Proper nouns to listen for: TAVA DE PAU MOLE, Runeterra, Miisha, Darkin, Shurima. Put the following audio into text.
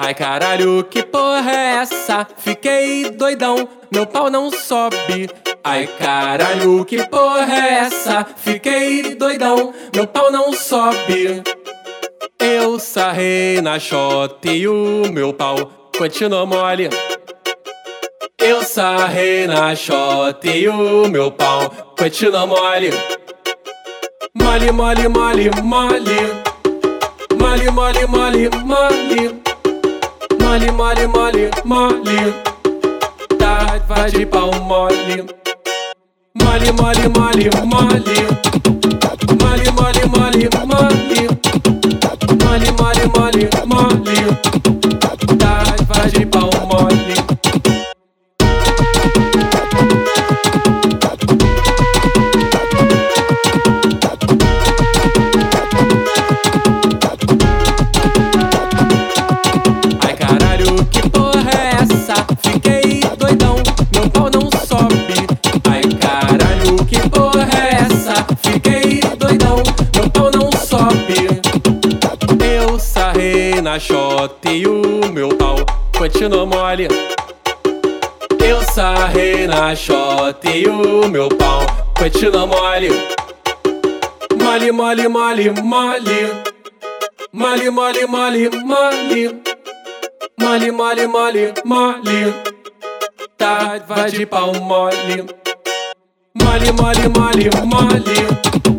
Ai caralho, que porra é essa? Fiquei doidão, meu pau não sobe. Ai caralho, que porra é essa? Fiquei doidão, meu pau não sobe. Eu sarrei na xota e o meu pau continuou mole. Eu sarrei na xota e o meu pau continuou mole. Mole, mole, mole, mole. Mole, mole, mole, mole. Mole, mole, mole, mole. Tava de pau mole. Mole, mole, mole, mole. Mole, mole, mole, mole. Mole, mole, mole, mole. Tava de pau mole. Eu sarrei na xota e o meu pau continuou mole. Eu sarrei na xota e o meu pau continuou mole. Mole, mole, mole, mole. Mole, mole, mole, mole. Mole, mole, mole, mole. Tava de pau mole. Mole, mole, mole, mole.